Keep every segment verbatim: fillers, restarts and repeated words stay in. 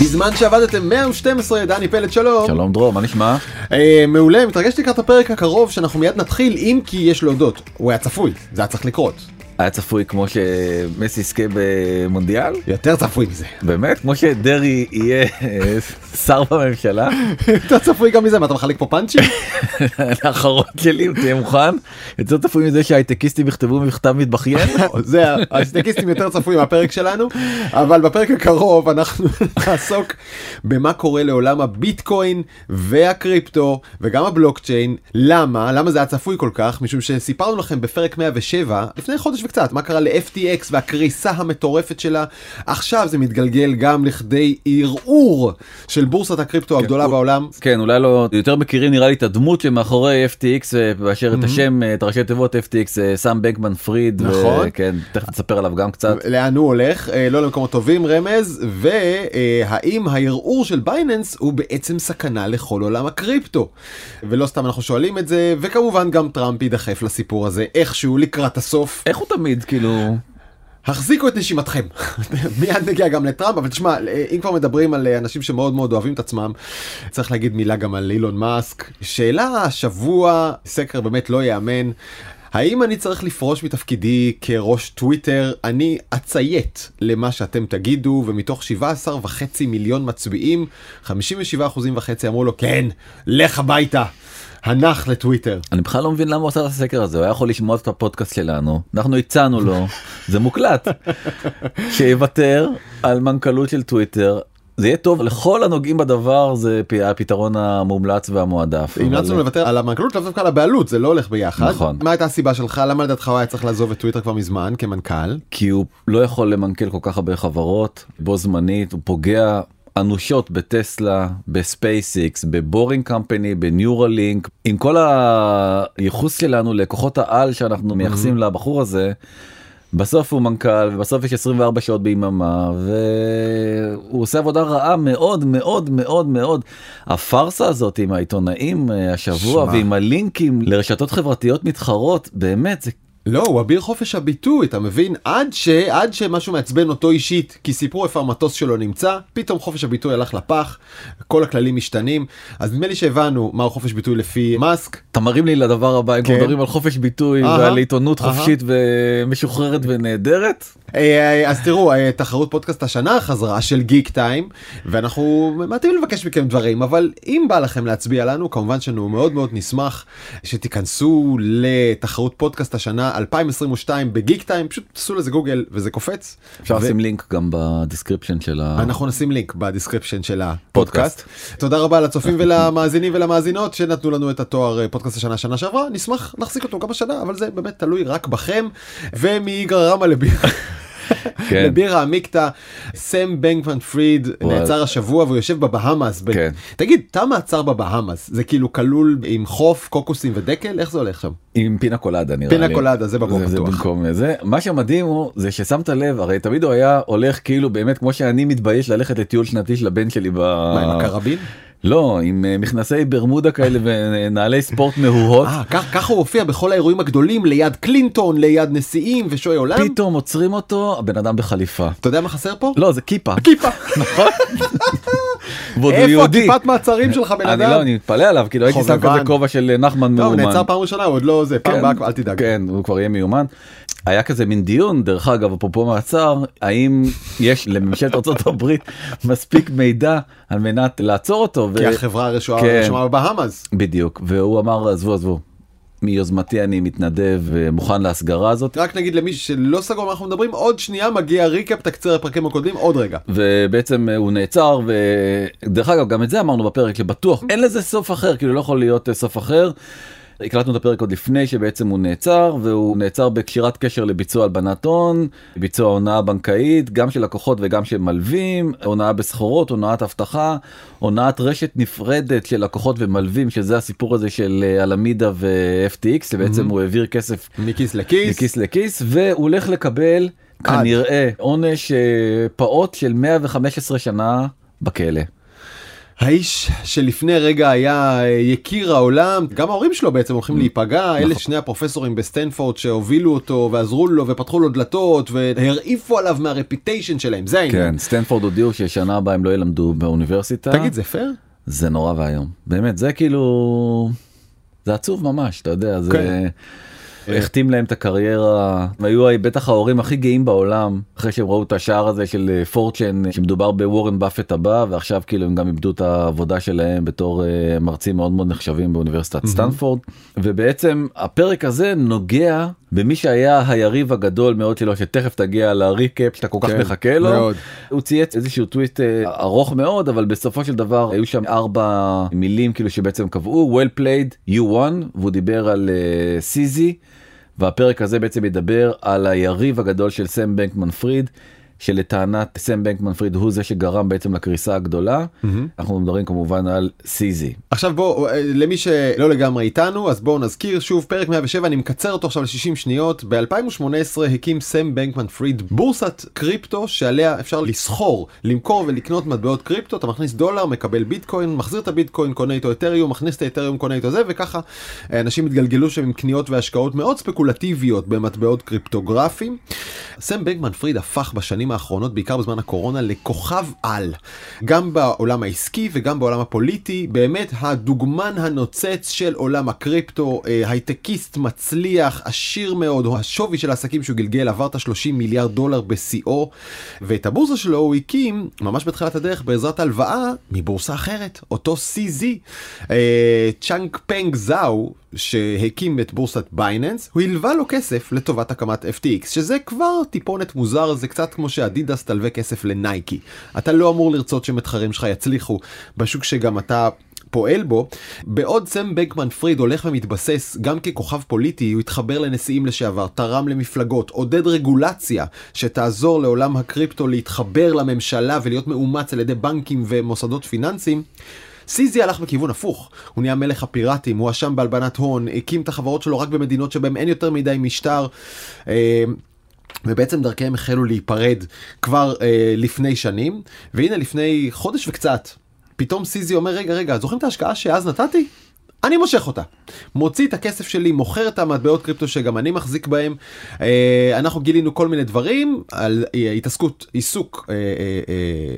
בזמן שעבדתם מאה ושתים עשרה, דני פלט, שלום. שלום דרור, מה נשמע? אה, מעולה, מתרגש לקראת הפרק הקרוב שאנחנו מיד נתחיל, אם כי יש להודות, הוא היה צפוי, זה היה צריך לקרות. היה צפוי כמו שמסי יזכה במונדיאל? יותר צפוי מזה. באמת? כמו שדרי יהיה שר בממשלה? יותר צפוי גם מזה, מה אתה מחלק פה פאנצ'ים? לאחרון שלי, תהיה מוכן? יותר צפוי מזה שההייטקיסטים יכתבו מכתב מתבכיין? זה, ההייטקיסטים יותר צפוי מהפרק שלנו, אבל בפרק הקרוב אנחנו נעסוק במה קורה לעולם הביטקוין והקריפטו וגם הבלוקצ'יין. למה? למה זה היה צפוי כל כך? משום שסיפרנו לכם בפרק מאה ושבע, לפני חודש וקצת, מה קרה ל-אף טי אקס והקריסה המטורפת שלה. עכשיו זה מתגלגל גם לכדי ערעור של בורסת הקריפטו הגדולה בעולם. כן, אולי לא יותר מכירים, נראה לי, את הדמות שמאחורי אף טי אקס, באשר את השם, את ראשי תיבות אף טי אקס, סאם בנקמן פריד. נכון. כן, תכף נספר עליו גם קצת. לאן הוא הולך, לא למקומות טובים, רמז, והאם הערעור של בייננס הוא בעצם סכנה לכל עולם הקריפטו. ולא סתם אנחנו שואלים את זה, וכמובן גם טראמפ ידחף לסיפור הזה, איכשהו לקראת הסוף. איך הוא תמיד, כאילו... החזיקו את נשימתכם. מיד נגיע גם לטראמפ, אבל תשמע, אם כבר מדברים על אנשים שמאוד מאוד אוהבים את עצמם, צריך להגיד מילה גם על אילון מאסק. שאלה השבוע, סקר באמת לא יאמן, האם אני צריך לפרוש מתפקידי כראש טוויטר? אני אציית למה שאתם תגידו, ומתוך שבעה עשר וחצי מיליון מצביעים, חמישים ושבעה וחצי אחוז אמרו לו, כן, לך הביתה. הנח לטוויטר. אני בכלל לא מבין למה הוא עושה את הסקר הזה, הוא היה יכול לשמוע את הפודקאסט שלנו, אנחנו הצענו לו, זה מוקלט, שיוותר על מנכלות של טוויטר, זה יהיה טוב, לכל הנוגעים בדבר זה הפתרון המומלץ והמועדף. אם נצטנו לוותר על המנכלות, לא דווקא על הבעלות, זה לא הולך ביחד. נכון. מה הייתה הסיבה שלך? למה לדעתך הוא היה צריך לעזוב את טוויטר כבר מזמן כמנכ"ל? כי הוא לא יכול למנכל כל כך הרבה חברות, בו זמנית, הוא פוגע אנושות בטסלה, בספייסיקס, בבורינג קמפני, בניורלינק, עם כל הייחוס שלנו לכוחות העל שאנחנו מייחסים לבחור הזה, בסוף הוא מנכ"ל, ובסוף יש עשרים וארבע שעות ביממה, והוא עושה עבודה רעה מאוד מאוד מאוד מאוד. הפרסה הזאת עם העיתונאים השבוע, ועם הלינקים לרשתות חברתיות מתחרות, באמת זה לא, הוא אביר חופש הביטוי, אתה מבין? עד ש... עד שמשהו מעצבן אותו אישית, כי סיפרו איפה המטוס שלו נמצא, פתאום חופש הביטוי הלך לפח, כל הכללים משתנים, אז נדמה לי שהבנו מהו חופש ביטוי לפי מאסק. תמרים לי לדבר הבא, אם מדברים על חופש ביטוי ועל עיתונות חופשית ומשוחררת ונהדרת. אז תראו, תחרות פודקאסט השנה החזרה של גיקטיים, ואנחנו מתאים לבקש מכם דברים, אבל אם בא לכם להצביע לנו, כמובן שאנו מאוד מאוד נשמח שתיכנסו לתחרות פודקאסט השנה אלפיים עשרים ושתיים בגיקטיים, פשוט תעשו לזה גוגל וזה קופץ. אפשר לשים לינק גם בדיסקריפשן של ה... אנחנו נשים לינק בדיסקריפשן של הפודקאסט. תודה רבה לצופים ולמאזינים ולמאזינות שנתנו לנו את התואר פודקאסט השנה שנה שעברה, נשמח להחזיק אותו גם השנה, אבל זה באמת תלוי רק בכם. ומגררמה לביר לבירה המיקטה, סם בנקמן-פריד נעצר השבוע והוא יושב בבהאמאס. תגיד, אתה מעצר בבהאמאס, זה כאילו כלול עם חוף, קוקוסים ודקל? איך זה הולך שם? עם פינה קולדה נראה לי. פינה קולדה, זה במקום הזה. מה שמדהים הוא, זה ששמת לב, הרי תמיד הוא היה הולך כאילו באמת כמו שאני מתבייש ללכת לטיול שנתי של הבן שלי. מה, עם הקרבין? לא, עם מכנסי ברמודה כאלה ונעלי ספורט מהוהות. ככה הוא הופיע בכל האירועים הגדולים, ליד קלינטון, ליד נשיאים ושואי עולם. פתאום עוצרים אותו, הבן אדם בחליפה. אתה יודע מה חסר פה? לא, זה כיפה. כיפה. נכון? איפה כיפת מעצרים שלך בן אדם? אני לא, אני מתפלא עליו, כאילו הייתי שם כזה כובע של נחמן מאומן. לא, נעצר פעם ראשונה, עוד לא זה, פעם באה, אל תדאג. כן, הוא כבר יהיה מיומן. היה כזה מין דיון, דרך אגב, אפרופו מעצר, האם יש לממשלת ארצות הברית מספיק מידע על מנת לעצור אותו? כי החברה הרשומה בבהאמאס. בדיוק, והוא אמר, עזבו, עזבו. מיוזמתי אני מתנדב ומוכן להסגרה הזאת. רק נגיד למי שלא סגור מה אנחנו מדברים, עוד שנייה מגיע ריקאפ תקציר הפרקים הקודמים, עוד רגע. ובעצם הוא נעצר, ודרך אגב, גם את זה אמרנו בפרק, שבטוח, אין לזה סוף אחר, כאילו לא יכול להיות סוף אחר. הקלטנו את הפרק עוד לפני שבעצם הוא נעצר, והוא נעצר בקשירת קשר לביצוע הלבנת הון, ביצוע הונאה בנקאית, גם של לקוחות וגם של מלווים, הונאה בסחורות, הונאת הבטחה, הונאת רשת נפרדת של לקוחות ומלווים, שזה הסיפור הזה של אלמידה ו-אף טי אקס, שבעצם mm-hmm. הוא העביר כסף מכיס לכיס, מכיס לכיס, והוא הולך לקבל כנראה עונש פעוט של מאה וחמש עשרה שנה בכלא. האיש שלפני רגע היה יקיר העולם, גם ההורים שלו בעצם הולכים להיפגע, אלה שני הפרופסורים בסטנפורד שהובילו אותו ועזרו לו ופתחו לו דלתות והרעיפו עליו מהרפיטיישן שלהם, זה העניין. כן, סטנפורד הודיעו ששנה הבאה הם לא ילמדו באוניברסיטה. תגיד, זה פייר? זה נורא והיום. באמת, זה כאילו... זה עצוב ממש, אתה יודע, זה... החתים להם את הקריירה, והיו בטח ההורים הכי גאים בעולם, אחרי שהם ראו את השער הזה של פורצ'ן, שמדובר בוורן באפט הבא, ועכשיו כאילו הם גם איבדו את העבודה שלהם בתור מרצים מאוד מאוד נחשבים באוניברסיטת סטנפורד, ובעצם הפרק הזה נוגע במי שהיה היריב הגדול מאוד שלו, שתכף תגיע לריקאפ שאתה כל כך מחכה לו. הוא צייץ איזשהו טוויט ארוך מאוד, אבל בסופו של דבר היו שם ארבע מילים כאילו שבעצם קבעו, well played, you won, והוא דיבר על סיזי, והפרק הזה בעצם ידבר על היריב הגדול של סם בנקמן פריד, שלטענת סם בנקמן פריד הוא זה שגרם בעצם לקריסה הגדולה. Mm-hmm. אנחנו מדברים כמובן על סיזי. עכשיו בואו, למי שלא לגמרי איתנו, אז בואו נזכיר שוב, פרק מאה ושבע, אני מקצר אותו עכשיו ל-שישים שניות. ב-אלפיים ושמונה עשרה הקים סם בנקמן פריד בורסת קריפטו, שעליה אפשר לסחור, למכור ולקנות מטבעות קריפטו. אתה מכניס דולר, מקבל ביטקוין, מחזיר את הביטקוין, קונה איתו אתריום, מכניס את האתריום, קונה איתו זה, וככה אנשים התגלגלו שם עם קניות והשקעות מאוד ספקולטיביות במטבעות קריפטוגרפיים. סם בנקמן פריד הפך בשנים האחרונות, בעיקר בזמן הקורונה, לכוכב על. גם בעולם העסקי וגם בעולם הפוליטי, באמת הדוגמן הנוצץ של עולם הקריפטו, הייטקיסט מצליח, עשיר מאוד, השווי של העסקים שהוא גלגל עבר את שלושים מיליארד דולר בסיאו, ואת הבורסה שלו הוא הקים, ממש בתחילת הדרך, בעזרת הלוואה מבורסה אחרת, אותו סי זי, צ'אנגפנג זאו, שהקים את בורסת בייננס, הוא הלווה לו כסף לטובת הקמת אף טי אקס, שזה כבר טיפונת מוזר, זה קצת כמו שאדידס תלווה כסף לנייקי. אתה לא אמור לרצות שמתחרים שלך יצליחו בשוק שגם אתה פועל בו. בעוד סם בנקמן פריד הולך ומתבסס גם ככוכב פוליטי, הוא התחבר לנשיאים לשעבר, תרם למפלגות, עודד רגולציה שתעזור לעולם הקריפטו להתחבר לממשלה ולהיות מאומץ על ידי בנקים ומוסדות פיננסיים. סיזי הלך בכיוון הפוך, הוא נהיה מלך הפיראטים, הוא אשם בהלבנת הון, הקים את החברות שלו רק במדינות שבהן אין יותר מדי משטר, ובעצם דרכיהם החלו להיפרד כבר לפני שנים, והנה לפני חודש וקצת, פתאום סיזי אומר, רגע, רגע, זוכרים את ההשקעה שאז נתתי? אני מושך אותה, מוציא את הכסף שלי, מוכר את המטבעות קריפטו שגם אני מחזיק בהם. אנחנו גילינו כל מיני דברים על התעסקות, עיסוק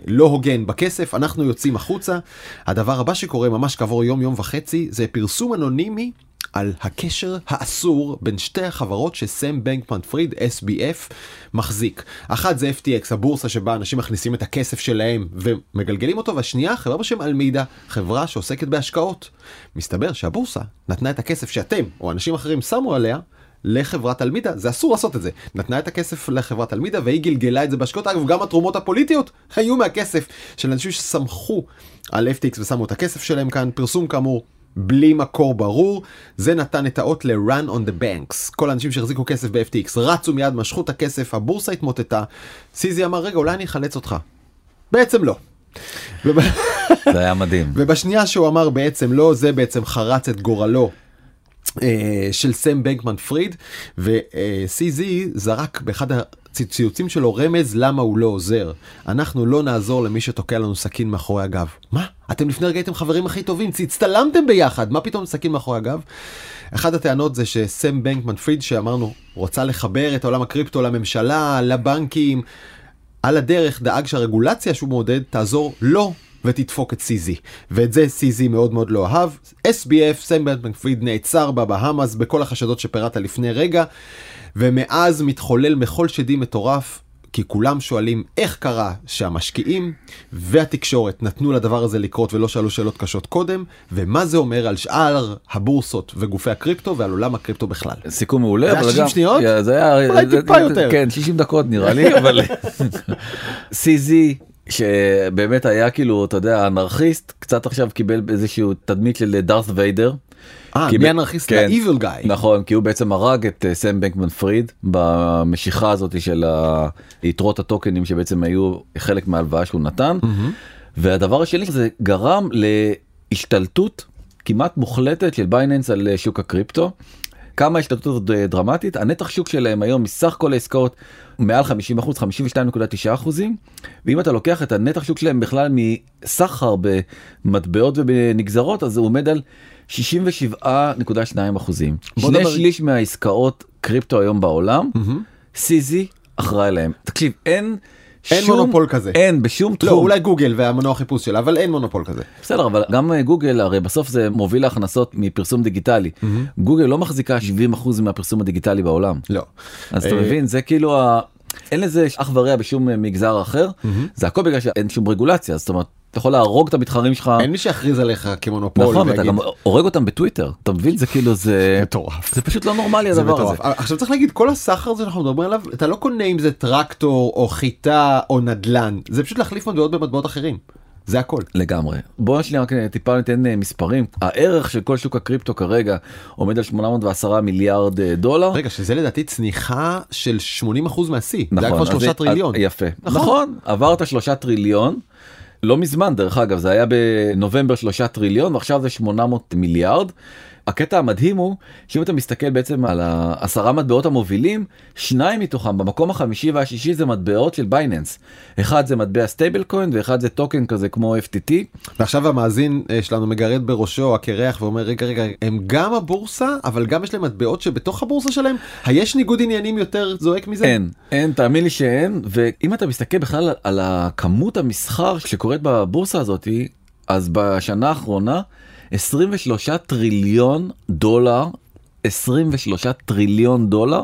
לא הוגן בכסף, אנחנו יוצאים החוצה. הדבר הבא שקורה ממש כעבור יום, יום וחצי, זה פרסום אנונימי על הקשר האסור בין שתי החברות שסם בנקמן פריד, אס בי אף, מחזיק. אחת זה אף טי אקס, הבורסה שבה אנשים מכניסים את הכסף שלהם ומגלגלים אותו, והשנייה, חברה בשם אלמידה, חברה שעוסקת בהשקעות. מסתבר שהבורסה נתנה את הכסף שאתם או אנשים אחרים שמו עליה לחברת אלמידה, זה אסור לעשות את זה. נתנה את הכסף לחברת אלמידה והיא גלגלה את זה בהשקעות. אגב, גם התרומות הפוליטיות היו מהכסף של אנשים שסמכו על אף טי אקס ושמו את הכסף שלהם כאן. פרסום כאמור בלי מקור ברור, זה נתן את האות ל-run on the banks. כל האנשים שהחזיקו כסף ב-אף טי אקס רצו מיד, משכו את הכסף, הבורסה התמוטטה. סיזי אמר, רגע, אולי אני אחלץ אותך. בעצם לא. זה היה מדהים. ובשנייה שהוא אמר בעצם לא, זה בעצם חרץ את גורלו של סם בנקמן פריד, וסיזי זרק באחד ה... ציוצים שלו רמז למה הוא לא עוזר. אנחנו לא נעזור למי שתוקע לנו סכין מאחורי הגב. מה? אתם לפני רגע הייתם חברים הכי טובים, הצטלמתם ביחד, מה פתאום סכין מאחורי הגב? אחד הטענות זה שסם בנקמן פריד, שאמרנו, רוצה לחבר את עולם הקריפטו לממשלה, לבנקים, על הדרך דאג שהרגולציה שהוא מעודד תעזור לו ותדפוק את סיזי. ואת זה סיזי מאוד מאוד לא אהב. אס בי אף, סם בנקמן פריד, נעצר בבהאמאס בכל החשדות שפירטה לפני רגע, ומאז מתחולל מחול שדים מטורף, כי כולם שואלים איך קרה שהמשקיעים והתקשורת נתנו לדבר הזה לקרות ולא שאלו שאלות קשות קודם, ומה זה אומר על שאר הבורסות וגופי הקריפטו ועל עולם הקריפטו בכלל. סיכום מעולה. זה היה שישים שניות? זה היה... אולי טיפה יותר. כן, שישים דקות נראה לי, אבל... סיזי... שבאמת היה כאילו, אתה יודע, אנרכיסט, קצת עכשיו קיבל איזשהו תדמית של דארת' ויידר. אה, מי אנרכיסט? כן, ל-Evil Guy. נכון, כי הוא בעצם הרג את סם בנקמן פריד במשיכה הזאת של יתרות הטוקנים שבעצם היו חלק מההלוואה שהוא נתן. Mm-hmm. והדבר השני זה גרם להשתלטות כמעט מוחלטת של בייננס על שוק הקריפטו. כמה השתתפות דרמטית, הנתח שוק שלהם היום מסך כל העסקאות מעל חמישים אחוז, חמישים ושתיים נקודה תשע אחוזים, ואם אתה לוקח את הנתח שוק שלהם בכלל מסחר במטבעות ובנגזרות, אז הוא עומד על שישים ושבע נקודה שתיים אחוזים. שני שליש מהעסקאות קריפטו היום בעולם, סיזי אחראי להם. תקשיב, אין... אין שום, מונופול כזה. אין, בשום תחום. לא, אולי גוגל והמנוע חיפוש שלה, אבל אין מונופול כזה. בסדר, אבל גם גוגל, הרי בסוף זה מוביל להכנסות מפרסום דיגיטלי. Mm-hmm. גוגל לא מחזיקה שבעים אחוז מהפרסום הדיגיטלי בעולם. לא. אז אה... אתה מבין, זה כאילו, ה... אין לזה אח ורע בשום מגזר אחר, mm-hmm. זה הכל בגלל שאין שום רגולציה, זאת אומרת, אתה יכול להרוג את המתחרים שלך. אין מי שיכריז עליך כמונופול. נכון, אתה גם הורג אותם בטוויטר. אתה מבין, זה כאילו, זה... מטורף. זה פשוט לא נורמלי הדבר הזה. עכשיו צריך להגיד, כל הסחר הזה שאנחנו מדברים עליו, אתה לא קונה אם זה טרקטור, או חיטה, או נדלן. זה פשוט להחליף מטבעות במטבעות אחרים. זה הכל. לגמרי. בואו שנייה רק טיפה ניתן מספרים. הערך של כל שוק הקריפטו כרגע עומד על שמונה מאות ועשרה מיליארד דולר. רגע, שזה לדעתי צניחה של שמונים אחוז מהשיא. זה כבר שלושה טריליון. יפה. נכון, עברת שלושה טריליון. לא מזמן, דרך אגב, זה היה בנובמבר שלושה טריליון, ועכשיו זה שמונה מאות מיליארד. הקטע המדהים הוא, שאם אתה מסתכל בעצם על העשרה מטבעות המובילים, שניים מתוכם, במקום החמישי והשישי, זה מטבעות של בייננס. אחד זה מטבע סטייבלקוין, ואחד זה טוקן כזה כמו אף טי טי. ועכשיו המאזין שלנו מגרד בראשו, הקרח, ואומר, רגע, רגע, הם גם הבורסה, אבל גם יש להם מטבעות שבתוך הבורסה שלהם, היש ניגוד עניינים יותר זועק מזה? אין, אין, תאמין לי שאין, ואם אתה מסתכל בכלל על הכמות המסחר שקורית בבורסה הזאת, אז בשנה האחרונה, עשרים ושלושה טריליון דולר, עשרים ושלושה טריליון דולר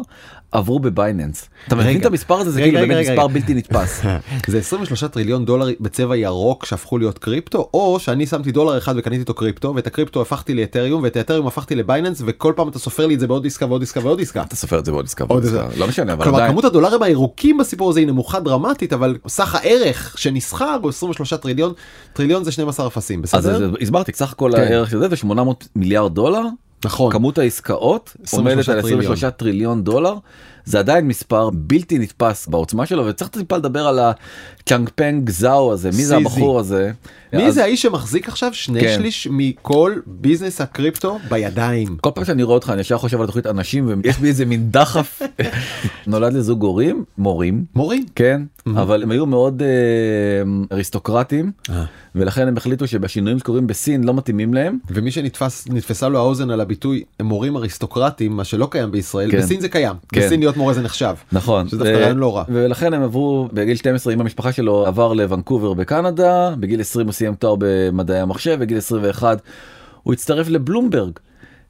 עברו בבייננס. אתה מבין את המספר הזה? זה כאילו באמת מספר בלתי נתפס. זה עשרים ושלושה טריליון דולר בצבע ירוק שהפכו להיות קריפטו, או שאני שמתי דולר אחד וקניתי אותו קריפטו, ואת הקריפטו הפכתי לאתריום, ואת האתריום הפכתי לבייננס, וכל פעם אתה סופר לי את זה בעוד עסקה ועוד עסקה ועוד עסקה. אתה סופר את זה בעוד עסקה ועוד עסקה. לא משנה, אבל עדיין. כמות הדולרים הירוקים בסיפור הזה היא נמוכה דרמטית, אבל סך הערך שנסחר הוא עשרים ושלושה טריליון, טריליון זה שנים עשר אפסים, בסדר? אז הסברתי, סך כל הערך של זה זה שמונה מאות מיליארד דולר. נכון. כמות העסקאות עומדת על עשרים ושלושה טריליון דולר, זה עדיין מספר בלתי נתפס בעוצמה שלו, וצריך טיפה לדבר על הצ'אנגפנג זאו הזה, מי זה הבחור הזה. מי זה האיש שמחזיק עכשיו שני שליש מכל ביזנס הקריפטו בידיים? כל פעם שאני רואה אותך, אני ישר חושב על תוכנית אנשים, ויש בי איזה מין דחף. נולד לזוג הורים, מורים. מורים? כן, אבל הם היו מאוד אריסטוקרטים, ולכן הם החליטו שבשינויים שקורים בסין לא מתאימים להם. ומי שנתפסה לו האוזן על הביטוי, הם מורים אריסטוקרטים, מה שלא קיים בישראל, בסין זה קיים. בסין להיות מורה זה נחשב. נכון. שזה דווקא רעיון לא רע. ולכן הם עברו, בגיל שתים עשרה, עם המשפחה שלו, עבר לוונקובר בקנדה, בגיל עשרים הוא סיים תואר במדעי המחשב, בגיל עשרים ואחת הוא הצטרף לבלומברג,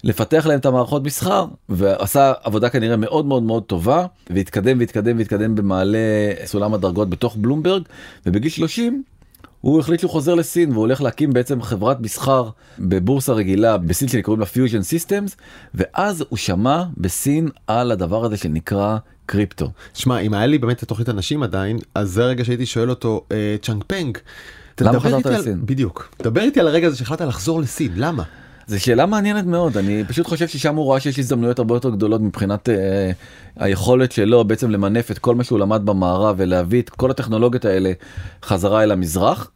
לפתח להם את המערכות מסחר, ועשה עבודה כנראה מאוד מאוד מאוד טובה, והתקדם והתקדם והתקדם במעלה סולם הדרגות בתוך בלומברג, ובגיל שלושים הוא החליט שהוא חוזר לסין, והוא הולך להקים בעצם חברת מסחר בבורסה רגילה, בסין שנקראים לה פיוז'ן סיסטמס, ואז הוא שמע בסין על הדבר הזה שנקרא קריפטו. שמע, אם היה לי באמת תוכנית אנשים עדיין, אז זה הרגע שהייתי שואל אותו, צ'אנגפנג, למה חזרת לסין? בדיוק. דבר איתי על הרגע הזה שהחלטת לחזור לסין, למה? זו שאלה מעניינת מאוד, אני פשוט חושב ששם הוא ראה שיש הזדמנויות הרבה יותר גדולות מבחינת אה, היכולת שלו בעצם למנף את כל מה שהוא למד במערב ולהביא את כל הטכנולוגיות האלה חזרה אל המזרח.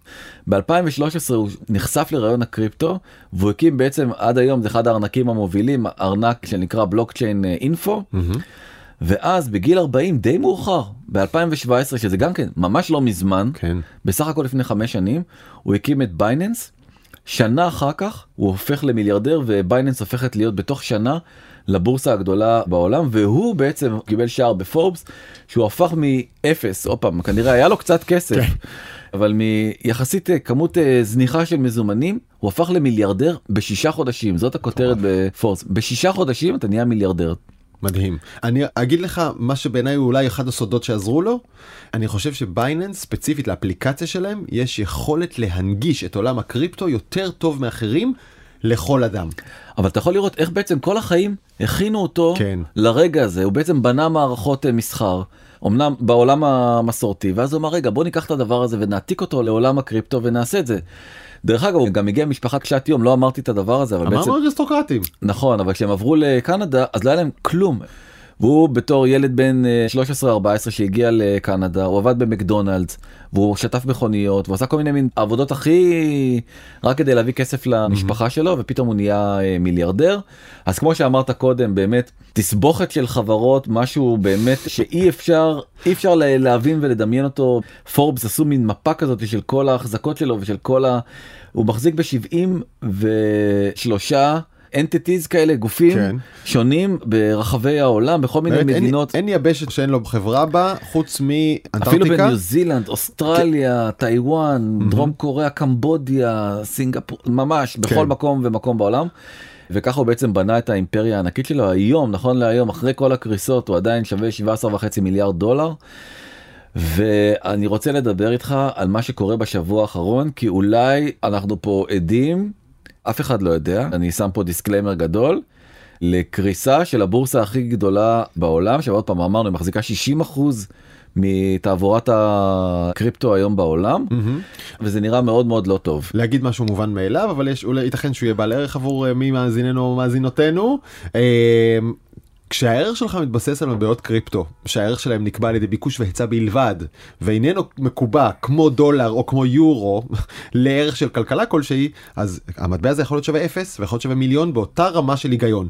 ב-אלפיים ושלוש עשרה הוא נחשף לרעיון הקריפטו, והוא הקים בעצם עד היום, זה אחד הארנקים המובילים, ארנק שנקרא בלוקצ'יין אינפו, mm-hmm. ואז בגיל ארבעים, די מאוחר, ב-אלפיים שבע עשרה, שזה גם כן ממש לא מזמן, כן. בסך הכל לפני חמש שנים, הוא הקים את בייננס, שנה אחר כך הוא הופך למיליארדר, ובייננס הופכת להיות בתוך שנה לבורסה הגדולה בעולם, והוא בעצם קיבל שער בפורבס, שהוא הפך מאפס, עוד פעם, כנראה היה לו קצת כסף, אבל מיחסית כמות זניחה של מזומנים, הוא הפך למיליארדר בשישה חודשים, זאת הכותרת בפורבס, בשישה חודשים אתה נהיה מיליארדר. מדהים. אני אגיד לך מה שבעיניי הוא אולי אחד הסודות שעזרו לו. אני חושב שבייננס, ספציפית לאפליקציה שלהם, יש יכולת להנגיש את עולם הקריפטו יותר טוב מאחרים לכל אדם. אבל אתה יכול לראות איך בעצם כל החיים הכינו אותו כן. לרגע הזה. הוא בעצם בנה מערכות מסחר, אמנם בעולם המסורתי, ואז הוא אמר, רגע, בוא ניקח את הדבר הזה ונעתיק אותו לעולם הקריפטו ונעשה את זה. דרך אגב, הוא גם הגיע משפחה קשת יום, לא אמרתי את הדבר הזה, אבל בעצם... אמרנו אריסטוקרטים. נכון, אבל כשהם עברו לקנדה, אז לא היה להם כלום. והוא בתור ילד בן שלוש עשרה ארבע עשרה שהגיע לקנדה, הוא עבד במקדונלדס, והוא שטף מכוניות, והוא עשה כל מיני מין עבודות הכי רק כדי להביא כסף למשפחה שלו, ופתאום הוא נהיה מיליארדר. אז כמו שאמרת קודם, באמת תסבוכת של חברות, משהו באמת שאי אפשר, אי אפשר להבין ולדמיין אותו. פורבס עשו מין מפה כזאת של כל ההחזקות שלו ושל כל ה... הוא מחזיק ב-שבעים ושלוש entities כאלה, גופים כן. שונים ברחבי העולם, בכל מיני באמת, מדינות. אין, אין יבשת שאין לו חברה בה, חוץ מאנטרטיקה. אפילו בניו זילנד, אוסטרליה, כן. טיואן, mm-hmm. דרום קוריאה, קמבודיה, סינגפור, ממש, בכל כן. מקום ומקום בעולם. וככה הוא בעצם בנה את האימפריה הענקית שלו. היום, נכון להיום, אחרי כל הקריסות, הוא עדיין שווה שבע עשרה וחצי מיליארד דולר. ואני רוצה לדבר איתך על מה שקורה בשבוע האחרון, כי אולי אנחנו פה עדים, אף אחד לא יודע, אני שם פה דיסקליימר גדול, לקריסה של הבורסה הכי גדולה בעולם, שעוד פעם אמרנו, היא מחזיקה שישים אחוז מתעבורת הקריפטו היום בעולם, mm-hmm. וזה נראה מאוד מאוד לא טוב. להגיד משהו מובן מאליו, אבל יש, אולי ייתכן שהוא יהיה בעל ערך עבור מי מאזיננו או מאזינותינו. אה... כשהערך שלך מתבסס על מטבעות קריפטו, שהערך שלהם נקבע על ידי ביקוש והיצע בלבד, ואיננו מקובע כמו דולר או כמו יורו לערך של כלכלה כלשהי, אז המטבע הזה יכול להיות שווה אפס, ויכול להיות שווה מיליון באותה רמה של היגיון.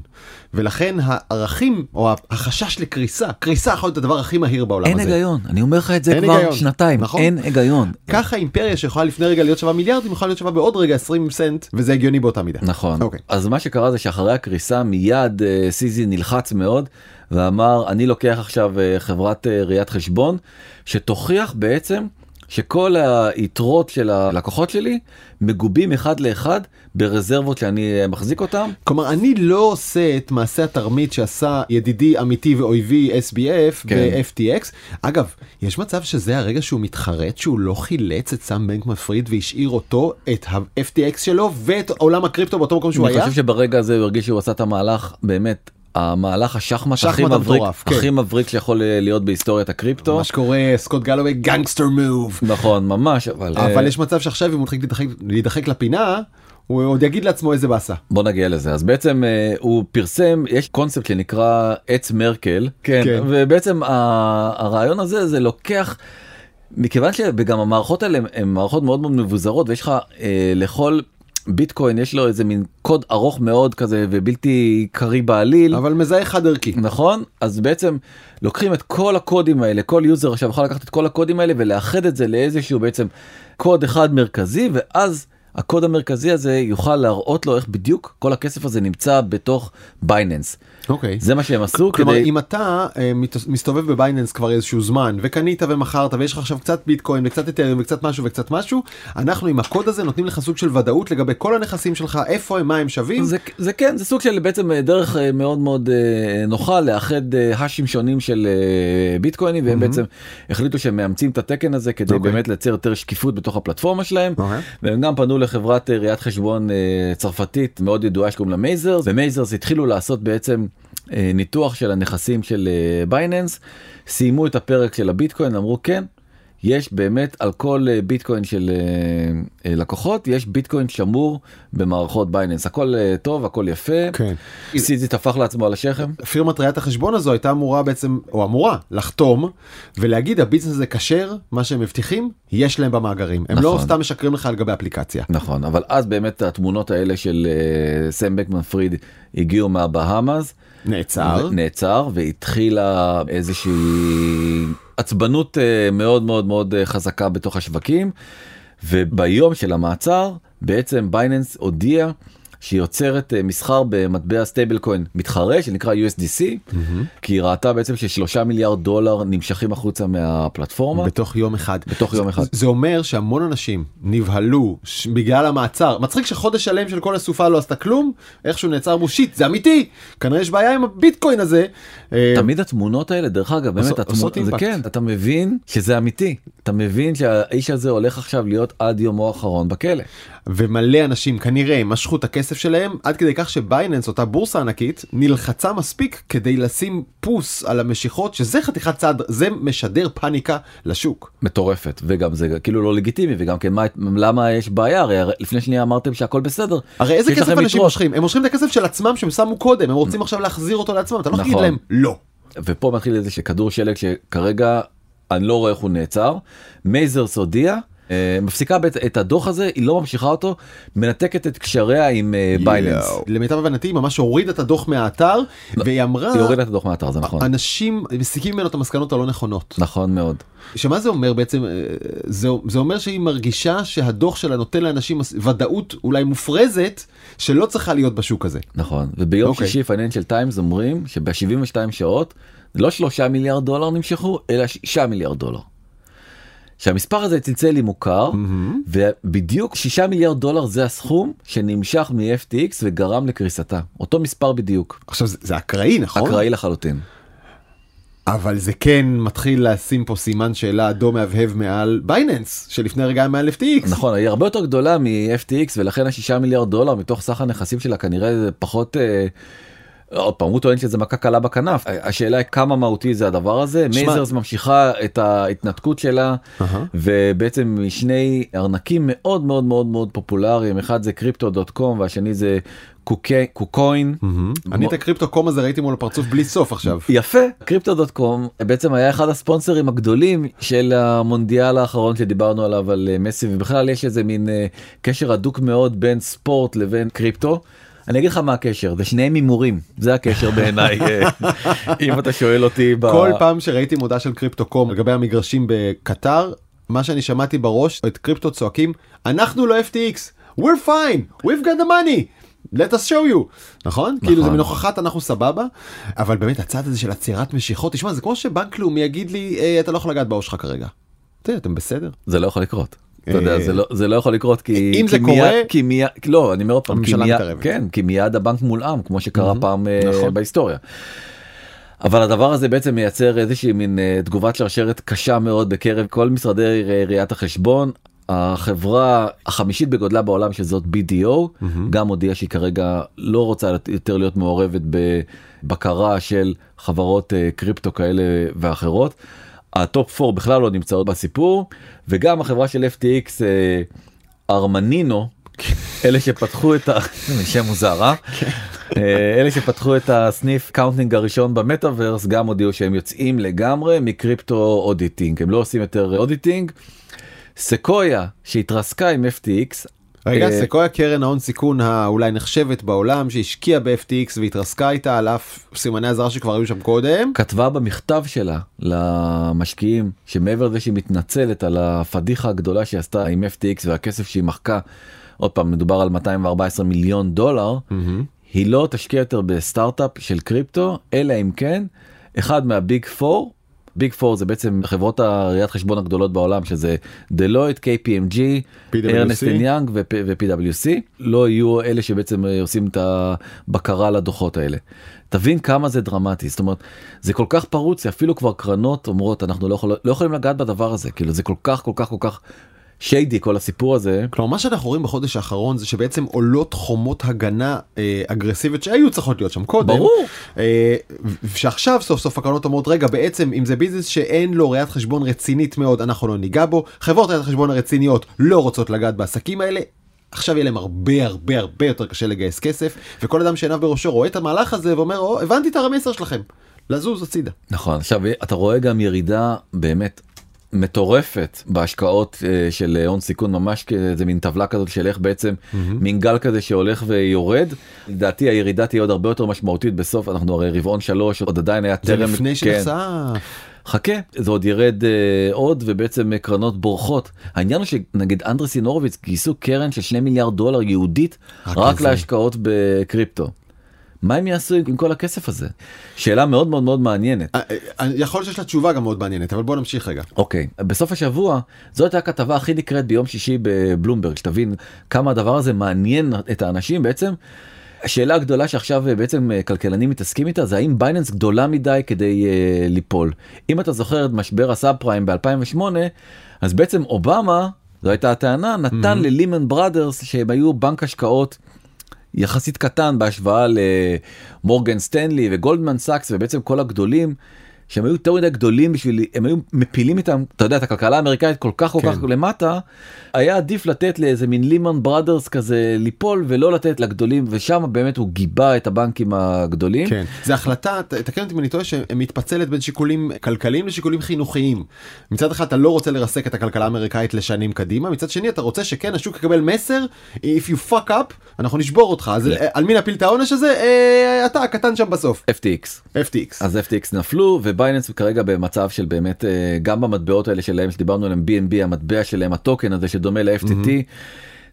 ולכן הערכים, או החשש לקריסה, קריסה יכול להיות הדבר הכי מהיר בעולם הזה. אין היגיון, אני אומר לך את זה כבר שנתיים, אין היגיון. ככה האימפריה שיכולה לפני רגע להיות שווה מיליארדים, יכולה להיות שווה בעוד רגע עשרים סנט, וזה הגיוני באותה מידה. נכון. אז מה שקרה זה שאחרי הקריסה מיד סיזי נלחץ מאוד, ואמר אני לוקח עכשיו חברת ראיית חשבון שתוכיח בעצם שכל היתרות של הלקוחות שלי מגובים אחד לאחד ברזרבות שאני מחזיק אותם. כלומר, אני לא עושה את מעשה התרמית שעשה ידידי אמיתי ואויבי אס בי אף ב-אף טי אקס. אגב, יש מצב שזה הרגע שהוא מתחרט, שהוא לא חילץ את סם בנקמן-פריד והשאיר אותו, את ה-אף טי אקס שלו ואת עולם הקריפטו באותו מקום שהוא היה? אני חושב שברגע הזה הוא הרגיש שהוא עשה את המהלך באמת המהלך השחמט הכי מבריק, הכי מבריק שיכול להיות בהיסטוריית הקריפטו. מה שקורה, סקוט גלווי, גנגסטר מוב. נכון, ממש. אבל יש מצב שעכשיו אם הוא מתחיל להידחק לפינה, הוא עוד יגיד לעצמו איזה בעשה. בוא נגיע לזה. אז בעצם הוא פרסם, יש קונספט שנקרא עץ מרקל, ובעצם הרעיון הזה זה לוקח, מכיוון שגם המערכות האלה הן מערכות מאוד מאוד מבוזרות, ויש לך לכל ביטקוין יש לו איזה מין קוד ארוך מאוד כזה ובלתי קרי בעליל. אבל מזהה חד ערכי. נכון? אז בעצם לוקחים את כל הקודים האלה, כל יוזר עכשיו יכול לקחת את כל הקודים האלה ולאחד את זה לאיזשהו בעצם קוד אחד מרכזי, ואז הקוד המרכזי הזה יוכל להראות לו איך בדיוק כל הכסף הזה נמצא בתוך בייננס. אוקיי. זה מה שהם עשו. כלומר, אם אתה מסתובב בבייננס כבר איזשהו זמן, וקנית ומחרת, ויש לך עכשיו קצת ביטקוין, וקצת אתריום, וקצת משהו, וקצת משהו, אנחנו עם הקוד הזה נותנים לך סוג של ודאות לגבי כל הנכסים שלך, איפה הם, מה הם שווים. זה כן, זה סוג של בעצם דרך מאוד מאוד נוחה לאחד האשים שונים של ביטקוינים, והם בעצם החליטו שהם מאמצים את התקן הזה כדי באמת לייצר יותר שקיפות בתוך הפלטפורמה שלהם, והם גם פנו לחברת ראיית חשבון צרפתית מאוד ידועה שקוראים לה מייזרס, ומייזרס התחילו לעשות בעצם ניתוח של הנכסים של בייננס, סיימו את הפרק של הביטקוין, אמרו כן, יש באמת על כל ביטקוין של לקוחות, יש ביטקוין שמור במערכות בייננס. הכל טוב, הכל יפה. כן. סיזי תפח לעצמו על השכם. פירמת ראיית החשבון הזו הייתה אמורה בעצם, או אמורה, לחתום, ולהגיד, הביטקוין הזה כשר, מה שהם מבטיחים, יש להם במאגרים. הם נכון. לא סתם משקרים לך על גבי אפליקציה. נכון, אבל אז באמת התמונות האלה של סם בנקמן-פריד הגיעו מהבהאמאז, נעצר. נעצר, והתחילה איזושהי עצבנות מאוד מאוד מאוד חזקה בתוך השווקים, וביום של המעצר, בעצם בייננס הודיע שהיא יוצרת מסחר במטבע סטייבלקוין מתחרה, שנקרא יו אס די סי, mm-hmm. כי היא ראתה בעצם ששלושה מיליארד דולר נמשכים החוצה מהפלטפורמה. בתוך יום אחד. בתוך יום אחד. זה אומר שהמון אנשים נבהלו ש... בגלל המעצר. מצחיק שחודש שלם של כל הסופה לא עשתה כלום, איכשהו נעצר מושיט, זה אמיתי. כנראה יש בעיה עם הביטקוין הזה. תמיד התמונות האלה, דרך אגב, באמת עוש... התמונות הזה, כן, אתה מבין שזה אמיתי. אתה מבין שהאיש הזה הולך עכשיו להיות עד יומו האחרון בכלא. ומלא אנשים כנראה משכו את הכסף שלהם, עד כדי כך שבייננס, אותה בורסה ענקית, נלחצה מספיק כדי לשים פוס על המשיכות, שזה חתיכת צעד, זה משדר פאניקה לשוק. מטורפת, וגם זה כאילו לא לגיטימי, וגם כן, מה, למה יש בעיה? הרי לפני שנייה אמרתם שהכל בסדר. הרי איזה כסף אנשים מושכים? הם מושכים את הכסף של עצמם שהם שמו קודם, הם רוצים עכשיו להחזיר אותו לעצמם, אתה לא חגיד להם, לא. ופה מתחיל איזה שכדור שלג שכרגע אני לא רואה איך הוא נעצר. מייזר סודיה מפסיקה את הדוח הזה, היא לא ממשיכה אותו, מנתקת את קשריה עם בייננס. למיטב הבנתי, היא ממש הורידה את הדוח מהאתר, והיא אמרה... היא הורידה את הדוח מהאתר, זה נכון. אנשים מסיקים ממנו את המסקנות הלא נכונות. נכון מאוד. שמה זה אומר בעצם? זה אומר שהיא מרגישה שהדוח שלה נותן לאנשים ודאות אולי מופרזת, שלא צריכה להיות בשוק הזה. נכון, וביום שישי פייננשל טיימס אומרים שב-שבעים ושתיים שעות, לא שלושה מיליארד דולר נמשכו, אלא שישה מיליארד דולר. שהמספר הזה צלצל לי מוכר, mm-hmm. ובדיוק שישה מיליארד דולר זה הסכום שנמשך מ-אף טי אקס וגרם לקריסתה. אותו מספר בדיוק. עכשיו זה, זה אקראי, נכון? אקראי לחלוטין. אבל זה כן מתחיל לשים פה סימן שאלה אדום מהבהב מעל בייננס, שלפני הרגע מעל אף טי אקס. נכון, היא הרבה יותר גדולה מ-אף טי אקס, ולכן השישה מיליארד דולר מתוך סך הנכסים שלה כנראה זה פחות... אה, עוד פעם, הוא טוען שזה מכה קלה בכנף. השאלה היא כמה מהותי זה הדבר הזה. מייזרס ממשיכה את ההתנתקות שלה, ובעצם משני ארנקים מאוד מאוד מאוד מאוד פופולריים. אחד זה קריפטו דוט קום, והשני זה קוקוין. אני את הקריפטו דוט קום הזה ראיתי מול פרצוף בלי סוף עכשיו. יפה. קריפטו דוט קום בעצם היה אחד הספונסרים הגדולים של המונדיאל האחרון שדיברנו עליו על מסי, ובכלל יש איזה מין קשר הדוק מאוד בין ספורט לבין קריפטו. אני אגיד לך מה הקשר, זה שניהם הימורים, זה הקשר בעיניי, אם אתה שואל אותי. כל פעם שראיתי מודעה של קריפטו דוט קום לגבי המגרשים בקטר, מה שאני שמעתי בראש, את קריפטו צועקים, אנחנו לא אף טי אקס, we're fine, we've got the money, let us show you. נכון? כאילו זה מנוכחת, אנחנו סבבה, אבל באמת הצד הזה של עצירת משיכות, תשמע, זה כמו שבנק לאומי יגיד לי, אתה לא יכול לגעת בעו"ש שלך כרגע. תראה, אתם בסדר? זה לא יכול לקרות. אתה יודע, זה לא, זה לא יכול לקרות כי, אם כי זה מיד, קורה... כי מיד, לא, אני אומר פעם, כי מיד, כן, כי מיד הבנק מול עם, כמו שקרה mm-hmm, פעם נכון. uh, בהיסטוריה. אבל הדבר הזה בעצם מייצר איזושהי מין uh, תגובת שרשרת קשה מאוד בקרב כל משרדי ראיית החשבון. החברה החמישית בגודלה בעולם שזאת בי די או, mm-hmm. גם הודיעה שהיא כרגע לא רוצה יותר להיות מעורבת בבקרה של חברות uh, קריפטו כאלה ואחרות. הטופ ארבע בכלל לא נמצאות בסיפור, וגם החברה של אף טי אקס, ארמנינו, אלה שפתחו את ה... שם מוזרה. אלה שפתחו את הסניף קאונטינג הראשון במטאברס, גם הודיעו שהם יוצאים לגמרי מקריפטו אודיטינג. הם לא עושים יותר אודיטינג. סקויה, שהתרסקה עם אף טי אקס, רגע, סקויה קרן ההון סיכון האולי נחשבת בעולם, שהשקיעה ב-אף טי אקס והתרסקה איתה על אף סימני הזרה שכבר היו שם קודם. כתבה במכתב שלה למשקיעים, שמעבר לזה שהיא מתנצלת על הפדיחה הגדולה שהיא עשתה עם אף טי אקס והכסף שהיא מחקה, עוד פעם מדובר על מאתיים וארבע עשרה מיליון דולר, היא לא תשקיע יותר בסטארט-אפ של קריפטו, אלא אם כן, אחד מהביג פור, ביג פור זה בעצם חברות הראיית חשבון הגדולות בעולם, שזה דלויט, קיי פי אם ג'י, ארנסט אנד יאנג ו-פי דאבליו סי, לא יהיו אלה שבעצם עושים את הבקרה לדוחות האלה. תבין כמה זה דרמטי, זאת אומרת, זה כל כך פרוץ, אפילו כבר קרנות אומרות, אנחנו לא, יכול, לא יכולים לגעת בדבר הזה, כאילו זה כל כך, כל כך, כל כך שיידי כל הסיפור הזה. כלומר, מה שאנחנו רואים בחודש האחרון זה שבעצם עולות חומות הגנה אה, אגרסיבית שהיו צריכות להיות שם קודם. ברור. אה, שעכשיו סוף סוף הקרנות אומרות, רגע, בעצם אם זה ביזנס שאין לו ראיית חשבון רצינית מאוד, אנחנו לא ניגע בו. חברות ראיית חשבון הרציניות לא רוצות לגעת בעסקים האלה. עכשיו יהיה להם הרבה הרבה הרבה יותר קשה לגייס כסף, וכל אדם שעיניו בראשו רואה את המהלך הזה ואומר, או, הבנתי את הרמסר שלכם, לזוז הצידה. נכון, עכשיו אתה רואה גם ירידה באמת מטורפת בהשקעות של הון סיכון, ממש כזה מין טבלה כזאת של איך בעצם mm-hmm. מין גל כזה שהולך ויורד. לדעתי הירידה תהיה עוד הרבה יותר משמעותית בסוף, אנחנו הרי רבעון שלוש, עוד עדיין היה טרם... זה לפני שנסע... כן. חכה, זה עוד ירד uh, עוד, ובעצם קרנות בורחות. העניין הוא שנגיד אנדרסין הורוביץ גייסו קרן של שני מיליארד דולר יהודית רק, רק להשקעות בקריפטו. מה הם יעשו עם כל הכסף הזה? שאלה מאוד מאוד מאוד מעניינת. יכול שיש לה תשובה גם מאוד מעניינת, אבל בואו נמשיך רגע. אוקיי. בסוף השבוע, זאת הכתבה הכי נקראת ביום שישי בבלומברג, שתבין כמה הדבר הזה מעניין את האנשים בעצם. השאלה הגדולה שעכשיו בעצם כלכלנים מתעסקים איתה, זה האם בייננס גדולה מדי כדי uh, ליפול. אם אתה זוכר את משבר הסאב פריים ב-אלפיים ושמונה, אז בעצם אובמה, זו הייתה הטענה, נתן mm-hmm. ללימן בראדרס, שהם היו בנק השקעות יחסית קטן בהשוואה למורגן סטנלי וגולדמן סאקס ובעצם כל הגדולים, שהם היו יותר מדי גדולים בשביל, הם היו מפילים איתם, אתה יודע, את הכלכלה האמריקאית כל כך כל כך למטה, היה עדיף לתת לאיזה מין לימן בראדרס כזה ליפול, ולא לתת לגדולים, ושם באמת הוא גיבה את הבנקים הגדולים. כן, זו החלטה, תקן אותי אם אני טועה, שמתפצלת בין שיקולים כלכליים לשיקולים חינוכיים. מצד אחד אתה לא רוצה לרסק את הכלכלה האמריקאית לשנים קדימה, מצד שני אתה רוצה שכן, השוק יקבל מסר, if you fuck up, אנחנו נשבור אותך. אז על מי נפיל את העונש הזה? אתה הקטן שם בסוף. אף טי אקס. אז אף טי אקס נפלו, ובייננס כרגע במצב של באמת, גם במטבעות האלה שלהם, שדיברנו עליהם, בי אן בי, המטבע שלהם, הטוקן הזה שדומה ל-אף טי טי,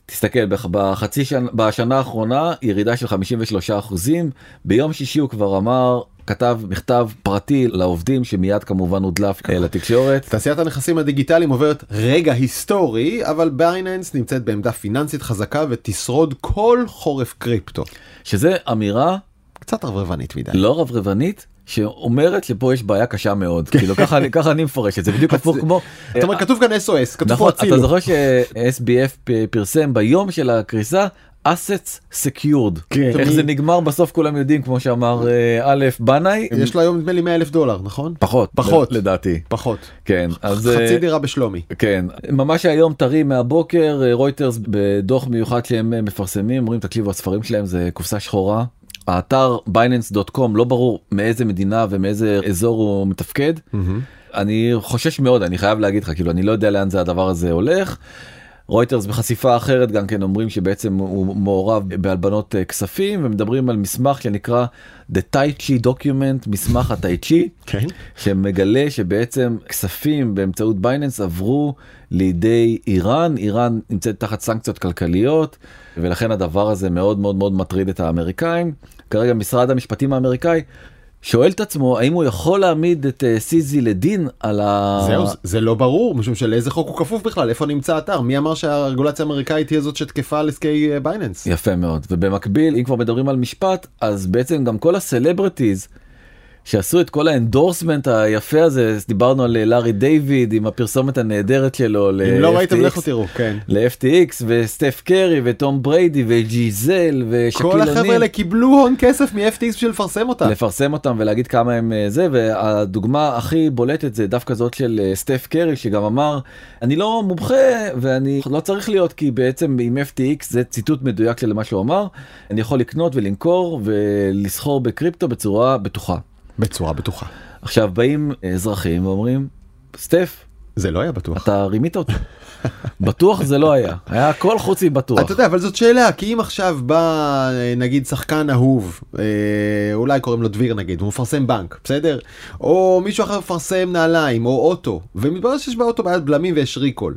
תסתכל, בחצי שנה, בשנה האחרונה, ירידה של חמישים ושלושה אחוזים, ביום שישי הוא כבר אמר, כתב מכתב פרטי לעובדים שמיד כמובן הודלף לתקשורת. תעשיית הנכסים הדיגיטליים עוברת רגע היסטורי, אבל בייננס נמצאת בעמדה פיננסית חזקה ותשרוד כל חורף קריפטו. שזה אמירה קצת רברבנית מדי. לא רברבנית, שאומרת שפה יש בעיה קשה מאוד. כאילו, ככה אני מפרש את זה. בדיוק כתוב כמו... זאת אומרת, כתוב כאן אס או אס, כתוב פה הצילו. אתה זוכר ש-אס בי אף פרסם ביום של הקריסה, assets secured. איך זה נגמר בסוף כולם יודעים, כמו שאמר א' בנאי. יש לה היום נדמה לי מאה אלף דולר, נכון? פחות. פחות. לדעתי. פחות. כן. חצי דירה בשלומי. כן. ממש היום תרים מהבוקר, רויטרס בדוח מיוחד שהם מפרסמים, אומרים, תקשיבו, הספרים שלהם זה קופסה שחורה. האתר בייננס דוט קום לא ברור מאיזה מדינה ומאיזה אזור הוא מתפקד. אני חושש מאוד, אני חייב להגיד לך, כאילו, אני לא יודע לאן זה הדבר הזה הולך. רויטרס בחשיפה אחרת גם כן אומרים שבעצם הוא מעורב בהלבנות כספים, ומדברים על מסמך שנקרא The Tai Chi Document, מסמך הטאי צ'י, שמגלה שבעצם כספים באמצעות בייננס עברו לידי איראן, איראן נמצאת תחת סנקציות כלכליות, ולכן הדבר הזה מאוד מאוד מאוד מטריד את האמריקאים. כרגע משרד המשפטים האמריקאי שואל את עצמו, האם הוא יכול להעמיד את סיזי לדין על ה... זהו, זה לא ברור, משום שלאיזה חוק הוא כפוף בכלל, איפה נמצא אתר? מי אמר שהרגולציה האמריקאית תהיה זאת שתקפה על עסקי בייננס? יפה מאוד, ובמקביל, אם כבר מדברים על משפט, אז בעצם גם כל הסלבריטיז שעשו את כל האנדורסמנט היפה הזה, דיברנו על לארי דיוויד עם הפרסומת הנהדרת שלו ל-אף טי אקס. אם לא ראיתם לכו תראו, כן. ל-אף טי אקס וסטף קרי וטום בריידי וג'יזל ושקילונים. כל החבר'ה האלה קיבלו הון כסף מ-אף טי אקס בשביל לפרסם אותם. לפרסם אותם ולהגיד כמה הם זה, והדוגמה הכי בולטת זה דווקא זאת של סטף קרי, שגם אמר, אני לא מומחה ואני לא צריך להיות, כי בעצם עם אף טי אקס זה ציטוט מדויק של מה שהוא אמר, אני יכול לקנות ולמכור ולסחור בקריפטו בצורה בטוחה. בצורה בטוחה. עכשיו באים אזרחים ואומרים, סטף, זה לא היה בטוח. אתה רימית אותו. בטוח זה לא היה. היה הכל חוצי בטוח. אתה יודע, אבל זאת שאלה, כי אם עכשיו בא, נגיד, שחקן אהוב, אולי קוראים לו דביר נגיד, הוא מפרסם בנק, בסדר? או מישהו אחר מפרסם נעליים, או אוטו, ומתברר שיש באוטו בעיית בלמים ויש ריקול.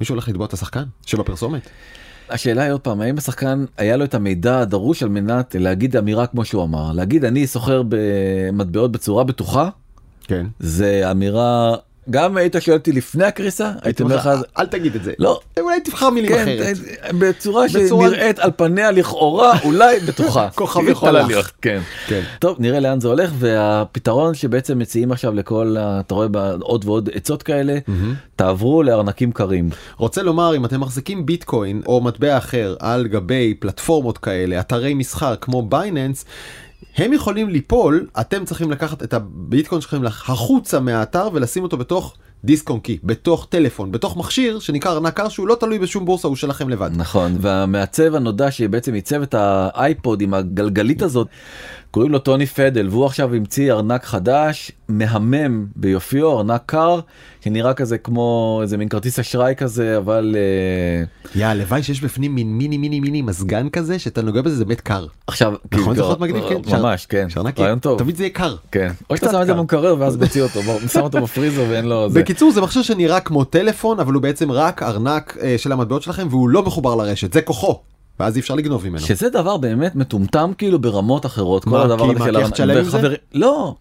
מישהו הולך לתבוע את השחקן שבפרסומת? השאלה היא עוד פעם, האם השחקן היה לו את המידע הדרוש על מנת להגיד אמירה כמו שהוא אמר, להגיד אני סוחר במטבעות בצורה בטוחה, כן. זה אמירה, גם היית שואל אותי לפני הקריסה, היית אומר לך, אל תגיד את זה, לא, אולי תבחר מילים כן, אחרת, בצורה, בצורה שנראית על פניה לכאורה, אולי בטוחה, כוכב יכול להיות, כן. כן. טוב, נראה לאן זה הולך, והפתרון שבעצם מציעים עכשיו לכל, אתה רואה עוד ועוד עצות כאלה, mm-hmm. תעברו לארנקים קרים. רוצה לומר, אם אתם מחזיקים ביטקוין או מטבע אחר על גבי פלטפורמות כאלה, אתרי מסחר כמו בייננס, הם יכולים ליפול, אתם צריכים לקחת את הביטקוין שלכם החוצה מהאתר ולשים אותו בתוך דיסק-און-קי, בתוך טלפון, בתוך מכשיר שנקרא ארנק קר שהוא לא תלוי בשום בורסה, הוא שלכם לבד. נכון, והמעצב הנודע שבעצם ייצב את האייפוד עם הגלגלית הזאת, קוראים לו טוני פדל, והוא עכשיו המציא ארנק חדש, מהמם ביופיו, ארנק קר, שנראה כזה כמו איזה מין כרטיס אשראי כזה, אבל... יא, הלוואי שיש בפנים מין מיני מיני מיני מזגן כזה, שאתה נוגע בזה, זה באמת קר. עכשיו, נכון, זה חוד מגניב, כן? ממש, כן. רעיון טוב. תמיד זה יהיה קר. כן. או שאתה שם את זה במקרר, ואז בציא אותו, שם אותו בפריזר ואין לו... בקיצור, זה מכשיר שנראה כמו טלפון, אבל הוא בעצם רק ארנק של המטבעות שלכם, והוא לא מחובר לרשת. זה כוחו. ואז אי אפשר לגנוב ממנו. שזה דבר באמת מטומטם כאילו ברמות אחרות. מה, כי מה, כי איך תשלם עם זה? לא.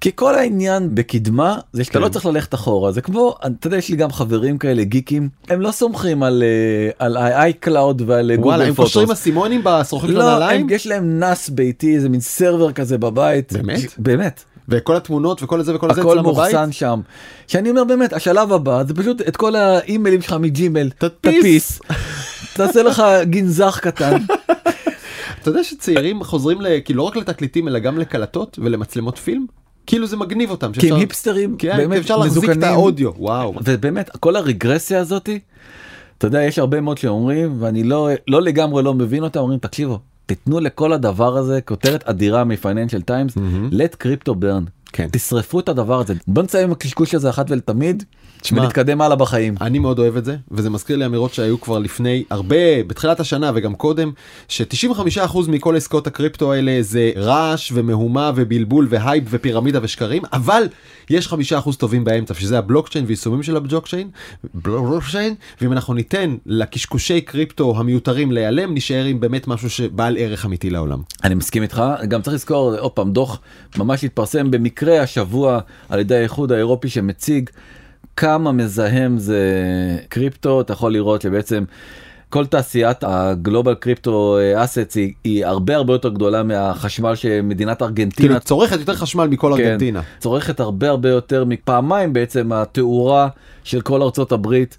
כי כל העניין בקדמה, זה שאתה לא צריך ללכת אחורה. זה כמו, אתה יודע, יש לי גם חברים כאלה, גיקים, הם לא סומכים על איי-קלאוד ועל גוגל פוטוס. הם קושרים הסימונים בסרוכים לנעליים? לא, יש להם נס ביתי, איזה מין סרבר כזה בבית. באמת? באמת. וכל התמונות וכל זה וכל זה אצלם בבית? הכל מוחסן שם. שאני אומר באמת, השלב הבא, זה פשוט את כל האימיילים שלך מג'ימייל, תדפיס. תעשה לך גנזח קטן. אתה יודע שצעירים חוזרים, לא רק לתקליטים, אלא גם לקלטות ולמצלמות פילם? כאילו זה מגניב אותם. כי הם היפסטרים, באמת מזוקנים. ובאמת, כל הרגרסיה הזאת, אתה יודע, יש הרבה מאוד שאומרים, ואני לא לגמרי לא מבין אותם, אומרים, תקשיבו, תתנו לכל הדבר הזה, כותרת אדירה מ-Financial Times, let crypto burn. תשרפו את הדבר הזה. בוא נצא עם הקשקוש הזה אחת ולתמיד, ונתקדם הלאה בחיים. אני מאוד אוהב את זה, וזה מזכיר לי אמירות שהיו כבר לפני הרבה, בתחילת השנה וגם קודם, ש-תשעים וחמישה אחוז מכל עסקות הקריפטו האלה זה רעש ומהומה ובלבול והייפ ופירמידה ושקרים, אבל יש חמישה אחוז טובים באמצע, שזה הבלוקצ'יין ויישומים של הבלוקצ'יין, בלוקצ'יין, ואם אנחנו ניתן לקשקושי קריפטו המיותרים להיעלם, נשאר עם באמת משהו שבעל ערך אמיתי לעולם. אני מסכים איתך, גם צריך לזכור, עוד פעם, דוח ממש התפרסם במקרה השבוע על ידי האיחוד האירופי שמציג כמה מזהם זה קריפטו. אתה יכול לראות שבעצם כל תעשיית הגלובל קריפטו אסטס היא, היא הרבה הרבה יותר גדולה מהחשמל שמדינת ארגנטינה. כאילו צורכת יותר חשמל מכל כן, ארגנטינה. צורכת הרבה הרבה יותר מפעמיים בעצם התאורה של כל ארצות הברית.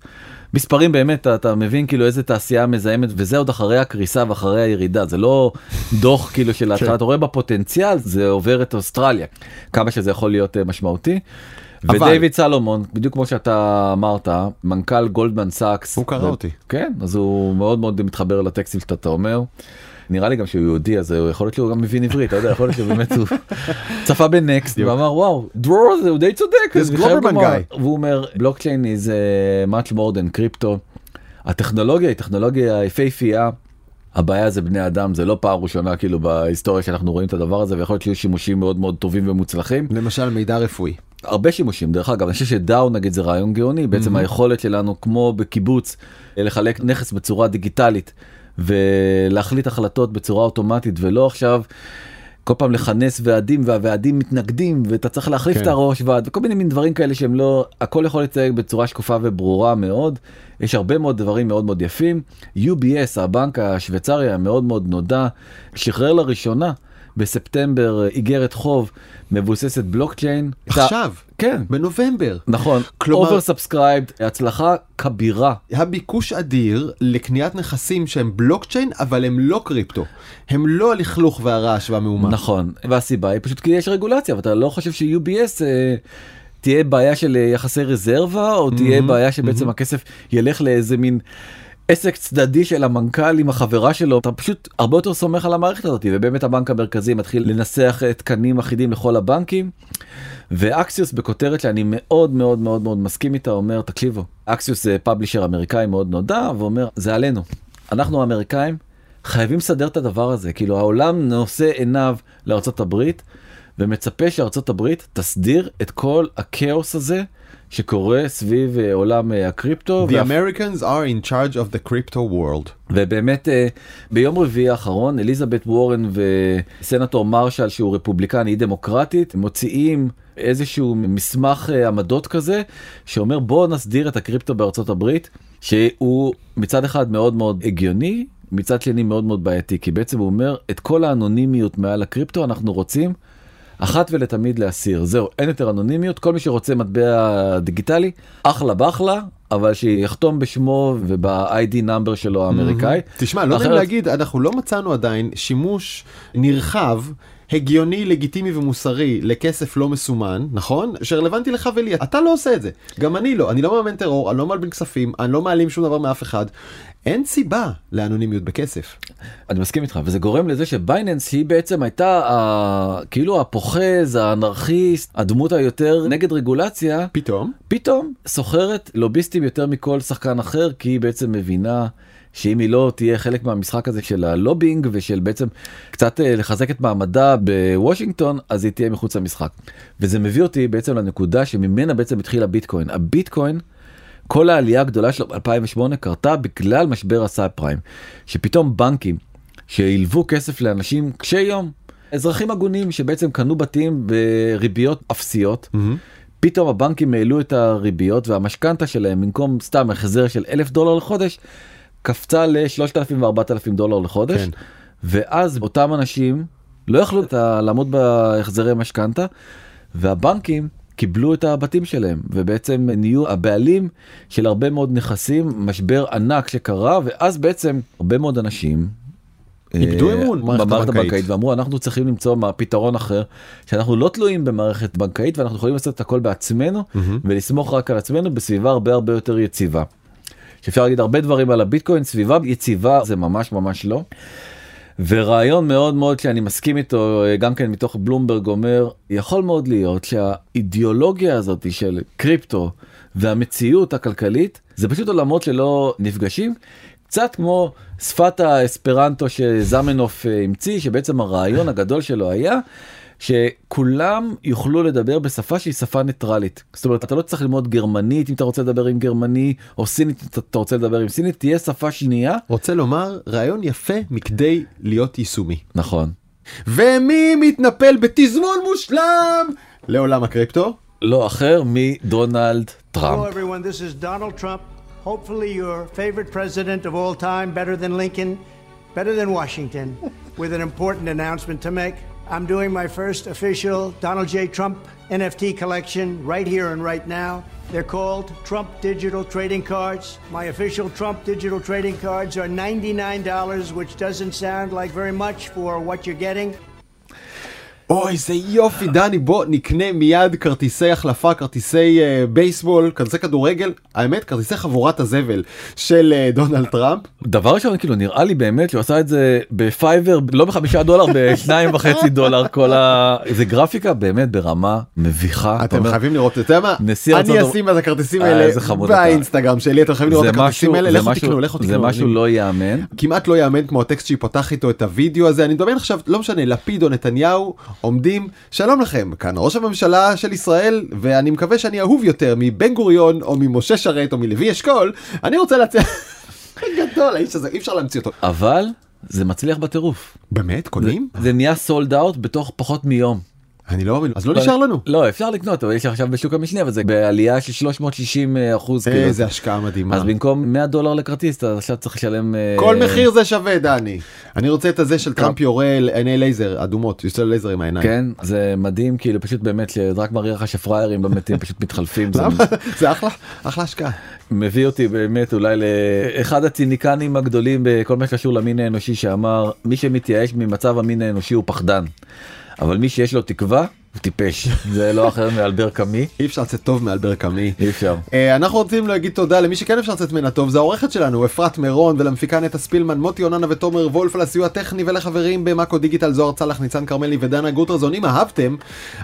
מספרים באמת, אתה מבין כאילו איזה תעשייה מזהמת, וזה עוד אחרי הקריסה ואחרי הירידה, זה לא דוח כאילו של ההתחלה, אתה רואה בפוטנציאל, זה עובר את אוסטרליה, כמה שזה יכול להיות משמעותי. ודייוויד סלומון, בדיוק כמו שאתה אמרת, מנכ"ל גולדמן סאקס. הוא קרא אותי. כן, אז הוא מאוד מאוד מתחבר לטקסטים שאתה אומר. נראה לי גם שהוא יהודי, אז יכול להיות שהוא גם מבין עברית, אתה יודע, יכול להיות שבאמת הוא צפה בנקסט, ואמר, וואו, דרור הזה, הוא די צודק. והוא אומר, בלוקצ'יין is much more than crypto. הטכנולוגיה היא טכנולוגיה יפהפייה. הבעיה זה בני אדם, זה לא פעם ראשונה כאילו בהיסטוריה שאנחנו רואים את הדבר הזה, ויכול להיות שיהיו שימושים מאוד מאוד טובים ומוצלחים. למשל מידע רפואי. הרבה שימושים, דרך אגב, אני חושב שדאו נגיד זה רעיון גאוני, בעצם היכולת שלנו כמו בקיבוץ לחלק נכס בצורה דיגיטלית, ולהחליט החלטות בצורה אוטומטית, ולא עכשיו כל פעם לכנס ועדים, והוועדים מתנגדים, ואתה צריך להחליף כן. את הראש ועד, וכל מיני מין דברים כאלה שהם לא, הכל יכול לצייג בצורה שקופה וברורה מאוד. יש הרבה מאוד דברים מאוד מאוד יפים. יו בי אס, הבנק השוויצרי המאוד מאוד נודע, שחרר לראשונה בספטמבר איגרת חוב מבוססת בלוקצ'יין. עכשיו, כן. בנובמבר. נכון, כלומר, oversubscribed, הצלחה כבירה. הביקוש אדיר לקניית נכסים שהם בלוקצ'יין, אבל הם לא קריפטו. הם לא הלכלוך והרעש והמאומה. נכון, והסיבה היא פשוט כי יש רגולציה, ואתה לא חושב ש-יו בי אס אה, תהיה בעיה של יחסי רזרבה, או mm-hmm, תהיה בעיה שבעצם mm-hmm. הכסף ילך לאיזה מין עסק צדדי של המנכ"ל עם החברה שלו, אתה פשוט הרבה יותר סומך על המערכת הזאת, ובאמת הבנק המרכזי מתחיל לנסח תקנים אחידים לכל הבנקים, ואקסיוס בכותרת שאני מאוד מאוד מאוד מאוד מסכים איתה, אומר, תקשיבו, אקסיוס זה פאבלישר אמריקאי מאוד נודע, ואומר, זה עלינו, אנחנו האמריקאים חייבים לסדר את הדבר הזה, כאילו העולם נושא עיניו לארצות הברית, ומצפה שארצות הברית תסדיר את כל הכאוס הזה, שקורה סביב עולם הקריפטו. The Americans are in charge of the crypto world. ובאמת ביום רביעי האחרון אליזבת וורן וסנטור מרשל שהוא רפובליקני דמוקרטית מוציאים איזשהו מסמך עמדות כזה שאומר בוא נסדיר את הקריפטו בארצות הברית, שהוא מצד אחד מאוד מאוד הגיוני, מצד שני מאוד מאוד בעייתי, כי בעצם הוא אומר את כל האנונימיות מעל הקריפטו אנחנו רוצים אחת ולתמיד להסיר. זהו, אין יותר אנונימיות, כל מי שרוצה מטבע דיגיטלי, אחלה באחלה, אבל שיחתום בשמו וב-איי די number שלו האמריקאי. תשמע, לא יודעים להגיד, אנחנו לא מצאנו עדיין שימוש נרחב, הגיוני, לגיטימי ומוסרי לכסף לא מסומן, נכון? שרלוונטי לך ולי. אתה לא עושה את זה. גם אני לא. אני לא מאמן טרור, אני לא מלבין כספים, אני לא מעלים שום דבר מאף אחד. אין סיבה לאנונימיות בכסף. אני מסכים איתך, וזה גורם לזה שבייננס היא בעצם הייתה ה... כאילו הפוחז, האנרכיסט, הדמות היותר נגד רגולציה. פתאום? פתאום סוחרת לוביסטים יותר מכל שחקן אחר, כי היא בעצם מבינה שאם היא לא תהיה חלק מהמשחק הזה של הלובינג ושל בעצם קצת לחזק את מעמדה בוושינגטון, אז היא תהיה מחוץ למשחק. וזה מביא אותי בעצם לנקודה שממנה בעצם התחיל הביטקוין. הביטקוין, כל העלייה הגדולה של אלפיים ושמונה קרתה בגלל משבר הסאב פריים, שפתאום בנקים שהלוו כסף לאנשים קשי יום, אזרחים הגונים שבעצם קנו בתים בריביות אפסיות, mm-hmm. פתאום הבנקים העלו את הריביות והמשכנתה שלהם, במקום סתם החזר של אלף דולר לחודש, קפצה ל-שלושת אלפים ו-ארבעת אלפים דולר לחודש, כן. ואז אותם אנשים לא יכלו לעמוד בהחזרי משכנתה, והבנקים קיבלו את הבתים שלהם, ובעצם נהיו הבעלים של הרבה מאוד נכסים, משבר ענק שקרה, ואז בעצם הרבה מאוד אנשים איבדו אמון במערכת הבנקאית, ואמרו אנחנו צריכים למצוא פתרון אחר, שאנחנו לא תלויים במערכת בנקאית, ואנחנו יכולים לעשות את הכל בעצמנו, ולסמוך רק על עצמנו בסביבה הרבה הרבה יותר יציבה. שאפשר להגיד הרבה דברים על הביטקוין, סביבה יציבה זה ממש ממש לא. ורעיון מאוד מאוד שאני מסכים איתו, גם כן מתוך בלומברג אומר, יכול מאוד להיות שהאידיאולוגיה הזאת של קריפטו והמציאות הכלכלית, זה פשוט עולמות שלא נפגשים, קצת כמו שפת האספרנטו שזמנוף המציא, שבעצם הרעיון הגדול שלו היה שכולם יוכלו לדבר בשפה שהיא שפה ניטרלית. זאת אומרת, אתה לא צריך ללמוד גרמנית אם אתה רוצה לדבר עם גרמני, או סינית אם אתה רוצה לדבר עם סינית, תהיה שפה שנייה. רוצה לומר, רעיון יפה מכדי להיות יישומי. נכון. ומי מתנפל בתזמון מושלם לעולם הקריפטו? לא אחר מדונלד טראמפ. Hello everyone, this is Donald Trump. Hopefully your favorite president of all time, better than Lincoln, better than Washington, with an important announcement to make. I'm doing my first official Donald J. Trump N F T collection right here and right now. They're called Trump Digital Trading Cards. My official Trump Digital Trading Cards are ninety-nine dollars, which doesn't sound like very much for what you're getting. אוי, זה יופי, דני, בוא נקנה מיד כרטיסי החלפה, כרטיסי uh, בייסבול, כרטיסי כדורגל, האמת, כרטיסי חבורת הזבל של uh, דונלד טראמפ. דבר ראשון, כאילו, נראה לי באמת, הוא עשה את זה בפייבר, לא בחמישה דולר, בשניים וחצי דולר, כל ה... זה גרפיקה באמת ברמה מביכה. אתם אומר, חייבים לראות את זה, מה? אני אשים את הכרטיסים האלה באינסטגרם שלי, אתם חייבים לראות את הכרטיסים האלה, לכו תקנו, לכו תקנו. זה משהו לא יאמן. כמעט לא יאמן כמו הטקסט שיפתח איתו את הוידאו הזה, אני מדמיין עכשיו, לא משנה, לפיד או נתניהו, עומדים, שלום לכם, כאן ראש הממשלה של ישראל, ואני מקווה שאני אהוב יותר מבן גוריון, או ממשה שרת, או מלוי אשכול, אני רוצה להציע... גדול, האיש הזה, אי אפשר להמציא אותו. אבל זה מצליח בטירוף. באמת? קונים? זה, זה נהיה סולד אאוט בתוך פחות מיום. אני לא מאמין, אז לא נשאר לנו. לא, אפשר לקנות, אבל יש עכשיו בשוק המשנה, אבל זה בעלייה של שלוש מאות ושישים אחוז. איזה השקעה מדהימה. אז במקום מאה דולר לכרטיס, אתה עכשיו צריך לשלם... כל מחיר זה שווה, דני. אני רוצה את הזה של טראמפ יורה עיני לייזר, אדומות, יוצא לייזר עם העיניים. כן, זה מדהים, כאילו פשוט באמת, שזה רק מראה לך שפריירים במתים, פשוט מתחלפים. זה אחלה, אחלה השקעה. מביא אותי באמת אולי לאחד הציניקנים הגדולים בכל מה שקשור למין האנושי שאמר, מי שמתייאש ממצב המין האנושי הוא פחדן. אבל מי שיש לו תקווה, הוא טיפש. זה לא אחר מאלבר קאמי. אי אפשר לצאת טוב מאלבר קאמי. אי אפשר. אנחנו רוצים להגיד תודה למי שכן אפשר לצאת מן הטוב, זה העורכת שלנו, אפרת מירון, ולמפיקה נטע ספילמן, מוטי יוננה ותומר וולף, לסיוע טכני ולחברים במאקו דיגיטל, זוהר צלח, ניצן קרמלי ודנה גוטרזון. אם אהבתם,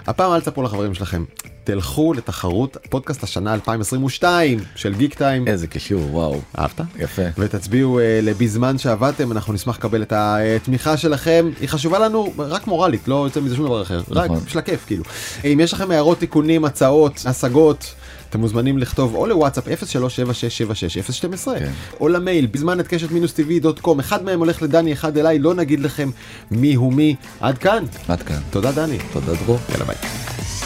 הפעם אל תספרו לחברים שלכם. תלכו לתחרות פודקאסט השנה אלפיים עשרים ושתיים של גיקטיים. איזה קישור, וואו. אהבת? יפה. ותצביעו לבזמן שעבדתם, אנחנו נשמח לקבל את התמיכה שלכם. היא חשובה לנו רק מורלית, לא יוצא מזה שום דבר אחר. רק בשביל הכיף, כאילו. אם יש לכם הערות, תיקונים, הצעות, השגות, אתם מוזמנים לכתוב או לוואטסאפ אפס שלוש שבע שש שבע שש אפס שתים עשרה או למייל בזמן את קשת טי דוט קום. אחד מהם הולך לדני, אחד אליי, לא נגיד לכם מי הוא מי. עד כאן. עד כאן. תודה דני. תודה דרור. יאללה ביי.